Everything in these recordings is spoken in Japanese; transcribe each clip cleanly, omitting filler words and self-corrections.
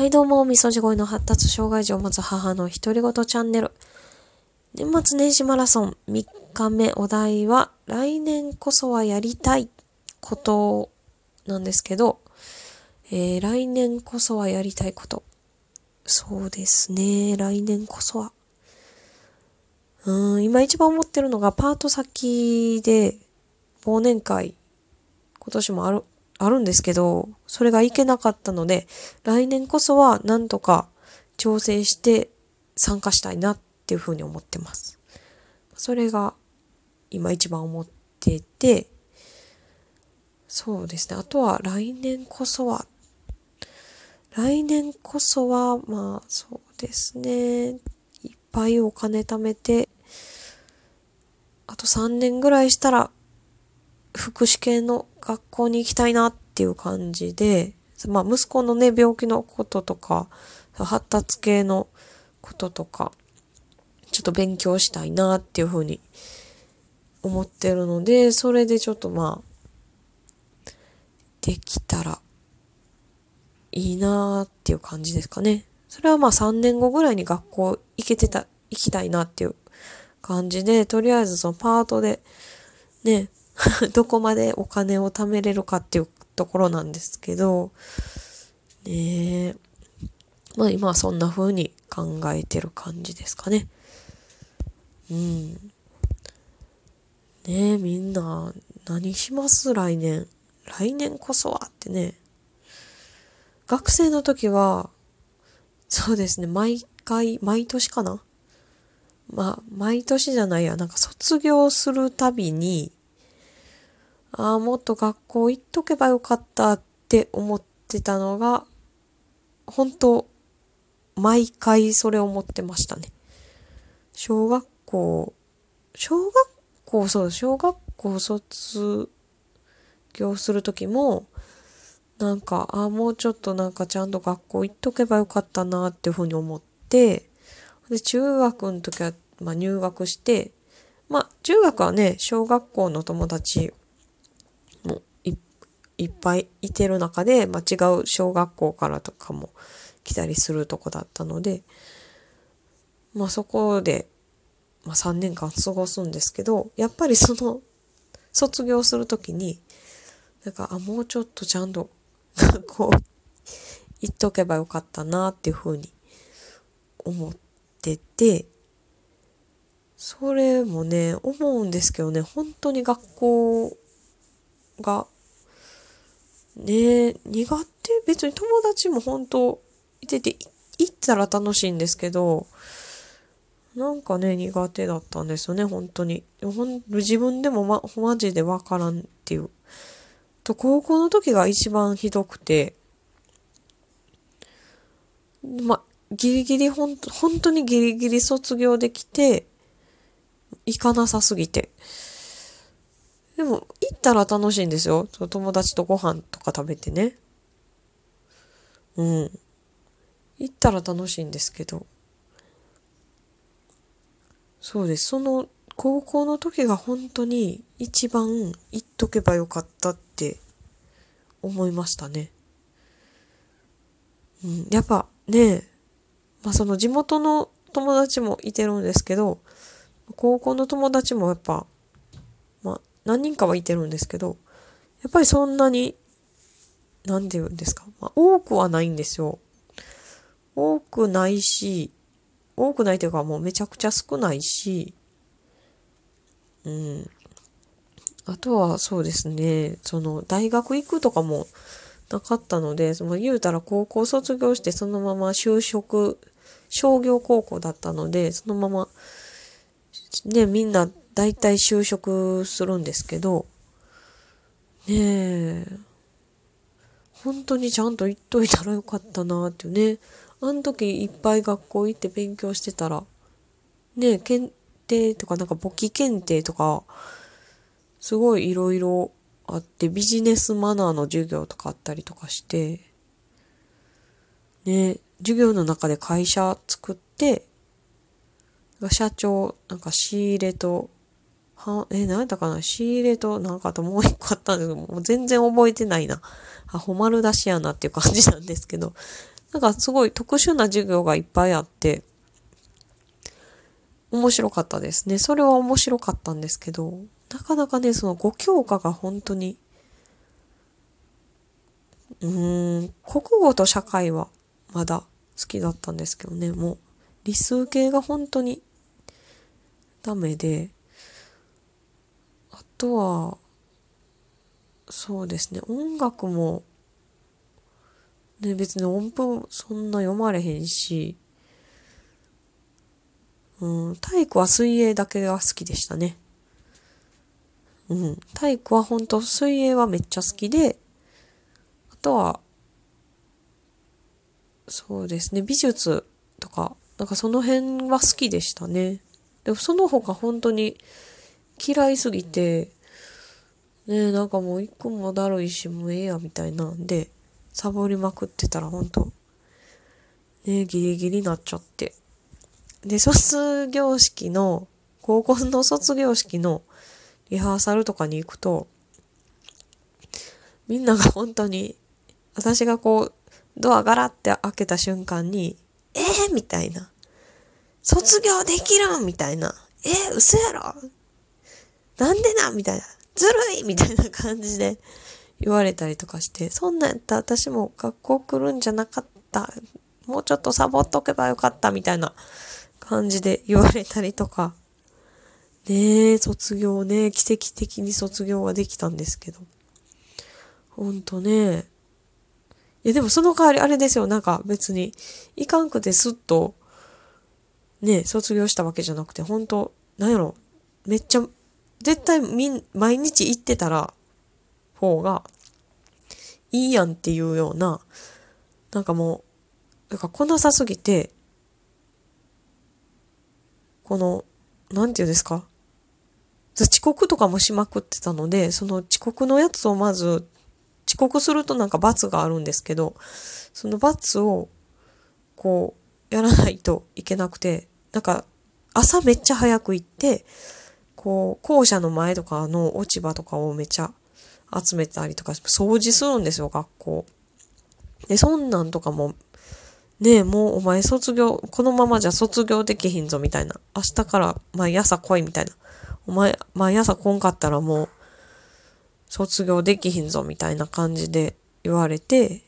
はいどうも、みそじ声の発達障害児を持つ母の独り言チャンネル。年末年始マラソン3日目、お題は来年こそはやりたいことなんですけど、来年こそはやりたいこと、そうですね、来年こそは今一番思ってるのが、パート先で忘年会今年もあるんですけど、それがいけなかったので、来年こそはなんとか調整して参加したいなっていうふうに思ってます。それが今一番思ってて、そうですね。あとは来年こそは、まあそうですね。いっぱいお金貯めて、あと3年ぐらいしたら、福祉系の学校に行きたいなっていう感じで、まあ息子のね、病気のこととか、発達系のこととか、ちょっと勉強したいなっていうふうに思ってるので、それでちょっとまあ、できたらいいなっていう感じですかね。それはまあ3年後ぐらいに学校行きたいなっていう感じで、とりあえずそのパートでね、どこまでお金を貯めれるかっていうところなんですけど、ね、まあ今はそんな風に考えてる感じですかね。うん。ねえ、みんな何します来年。来年こそはってね。学生の時は、そうですね、毎年かな。まあ、毎年じゃないや、なんか卒業するたびに、ああ、もっと学校行っとけばよかったって思ってたのが、本当毎回それ思ってましたね。小学校卒業するときも、なんか、ああ、もうちょっとなんかちゃんと学校行っとけばよかったなっていうふうに思って、で、中学の時は、まあ入学して、まあ中学はね、小学校の友達、いっぱいいてる中で、まあ、違う小学校からとかも来たりするとこだったので、まあ、そこで、まあ、3年間過ごすんですけど、やっぱりその卒業するときになんか、あ、もうちょっとちゃんと学校行っとけばよかったなっていうふうに思ってて、それもね思うんですけどね、本当に学校がね、苦手、別に友達も本当いてて、行ったら楽しいんですけど、なんかね、苦手だったんですよね、本当に。自分でもマジでわからんっていう。と、高校の時が一番ひどくて、ま、本当にギリギリ卒業できて、行かなさすぎて。でも、行ったら楽しいんですよ。友達とご飯とか食べてね。うん。行ったら楽しいんですけど。そうです。その、高校の時が本当に一番行っとけばよかったって思いましたね。うん。やっぱね、まあその地元の友達もいてるんですけど、高校の友達もやっぱ、何人かはいてるんですけど、やっぱりそんなに、なんて言うんですか、まあ、多くはないんですよ。多くないというかもうめちゃくちゃ少ないし、うん。あとはそうですね、その大学行くとかもなかったので、その言うたら高校卒業してそのまま就職、商業高校だったので、そのまま、ね、みんな、だいたい就職するんですけど、ねえ、本当にちゃんと行っといたらよかったなっていうね。あの時いっぱい学校行って勉強してたら、ねえ、検定とかなんか簿記検定とか、すごいいろいろあって、ビジネスマナーの授業とかあったりとかして、ねえ、授業の中で会社作って、社長、なんか仕入れと、何だかな、仕入れと、なんかあともう一個あったんですけど、もう全然覚えてないな。アホ丸出しやなっていう感じなんですけど、なんかすごい特殊な授業がいっぱいあって、面白かったですね。それは面白かったんですけど、なかなかね、その5教科が本当に、国語と社会はまだ好きだったんですけどね、もう理数系が本当にダメで、あとは、そうですね、音楽も、ね、別に音符そんな読まれへんし、体育は水泳だけが好きでしたね。体育は本当水泳はめっちゃ好きで、あとは、そうですね、美術とか、なんかその辺は好きでしたね。でもその他本当に嫌いすぎて、ね、なんかもう一個もだるいし、もうええやみたいなんで、サボりまくってたら本当ね、ギリギリになっちゃって。で、高校の卒業式のリハーサルとかに行くと、みんなが本当に、私がこう、ドアガラって開けた瞬間に、みたいな。卒業できるんみたいな。嘘やろなんでなみたいな。ずるいみたいな感じで言われたりとかして、そんなんやったら私も学校来るんじゃなかった。もうちょっとサボっとけばよかったみたいな感じで言われたりとか。ねえ、卒業ね、奇跡的に卒業はできたんですけど。ほんとね。いやでもその代わりあれですよ、なんか別にいかんくてすっとね、卒業したわけじゃなくて、ほんと、なんやろ、めっちゃ、絶対毎日行ってたら、方がいいやんっていうような、なんかもう、だから来なさすぎて、この、なんていうんですか、遅刻とかもしまくってたので、その遅刻のやつをまず、遅刻するとなんか罰があるんですけど、その罰を、こう、やらないといけなくて、なんか、朝めっちゃ早く行って、こう、校舎の前とかの落ち葉とかをめっちゃ集めたりとか、掃除するんですよ、学校。で、そんなんとかも、ねえ、もうお前このままじゃ卒業できひんぞみたいな。明日から毎朝来いみたいな。お前、毎朝来んかったらもう卒業できひんぞみたいな感じで言われて、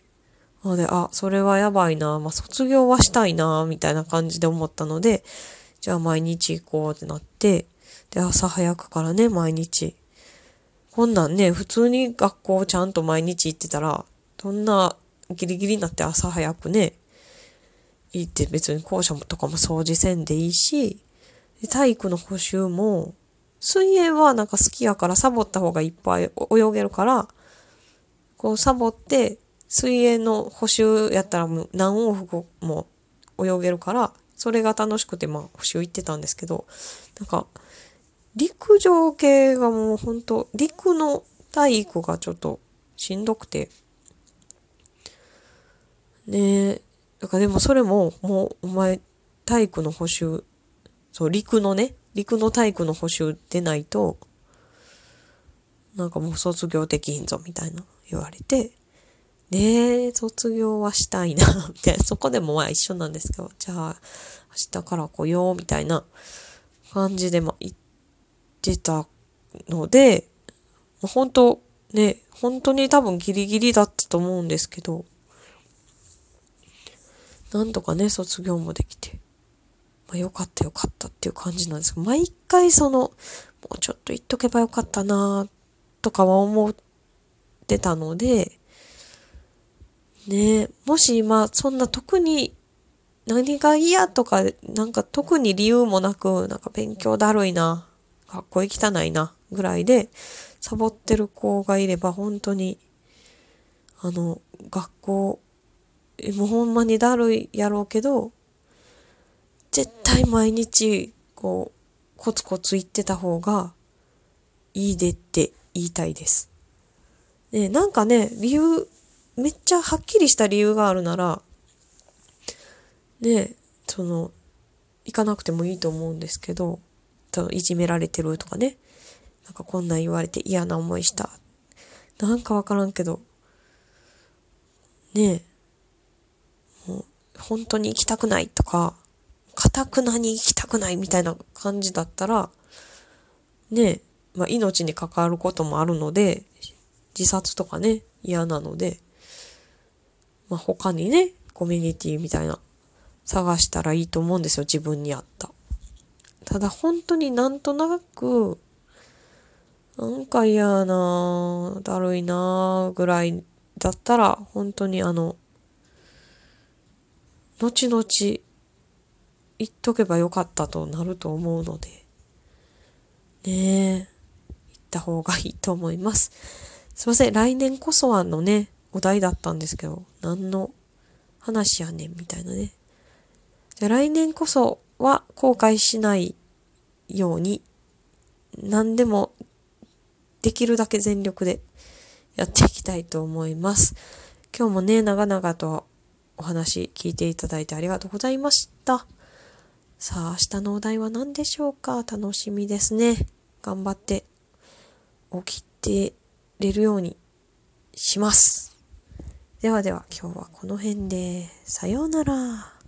ので、あ、それはやばいな、まあ、卒業はしたいな、みたいな感じで思ったので、じゃあ毎日行こうってなって、で、朝早くからね、毎日。こんなんね、普通に学校ちゃんと毎日行ってたら、そんなギリギリになって朝早くね、いいって別に校舎とかも掃除せんでいいし、体育の補習も、水泳はなんか好きやからサボった方がいっぱい泳げるから、こうサボって、水泳の補習やったらもう何往復も泳げるから、それが楽しくてまあ補習行ってたんですけど、なんか、陸上系がもうほんと、陸の体育がちょっとしんどくて、ねえ、だからでもそれも、もうお前、体育の補習、そう、陸の体育の補習でないと、なんかもう卒業できひんぞ、みたいな言われて、ねえ、卒業はしたいな、みたいな。そこでもまあ一緒なんですけど、じゃあ、明日から来よう、みたいな感じで、まあ言ってたので、本当ね、本当に多分ギリギリだったと思うんですけど、なんとかね、卒業もできて。まあ、よかったっていう感じなんですけど、毎回その、もうちょっと言っとけばよかったなとかは思ってたので、ね、もし今、そんな特に何が嫌とか、なんか特に理由もなく、なんか勉強だるいな、学校行きたないな、ぐらいで、サボってる子がいれば、本当に、学校、もうほんまにだるいやろうけど、絶対毎日、こう、コツコツ言ってた方がいいでって言いたいです。ね、なんかね、理由、めっちゃはっきりした理由があるなら、ね、その、行かなくてもいいと思うんですけど、いじめられてるとかね、なんかこんなん言われて嫌な思いした。なんかわからんけど、ね、本当に行きたくないとか、堅くなに行きたくないみたいな感じだったら、ね、まあ、命に関わることもあるので、自殺とかね、嫌なので、まあ、他にね、コミュニティみたいな、探したらいいと思うんですよ、自分に合った。ただ、本当になんとなく、なんか嫌な、だるいな、ぐらいだったら、本当に後々、言っとけばよかったとなると思うので、ねえ、言った方がいいと思います。すいません、来年こそはのね、お題だったんですけど、何の話やねんみたいなね。じゃあ来年こそは後悔しないように、何でもできるだけ全力でやっていきたいと思います。今日もね、長々とお話聞いていただいてありがとうございました。さあ、明日のお題は何でしょうか。楽しみですね。頑張って起きてれるようにします。ではでは、今日はこの辺で。さようなら。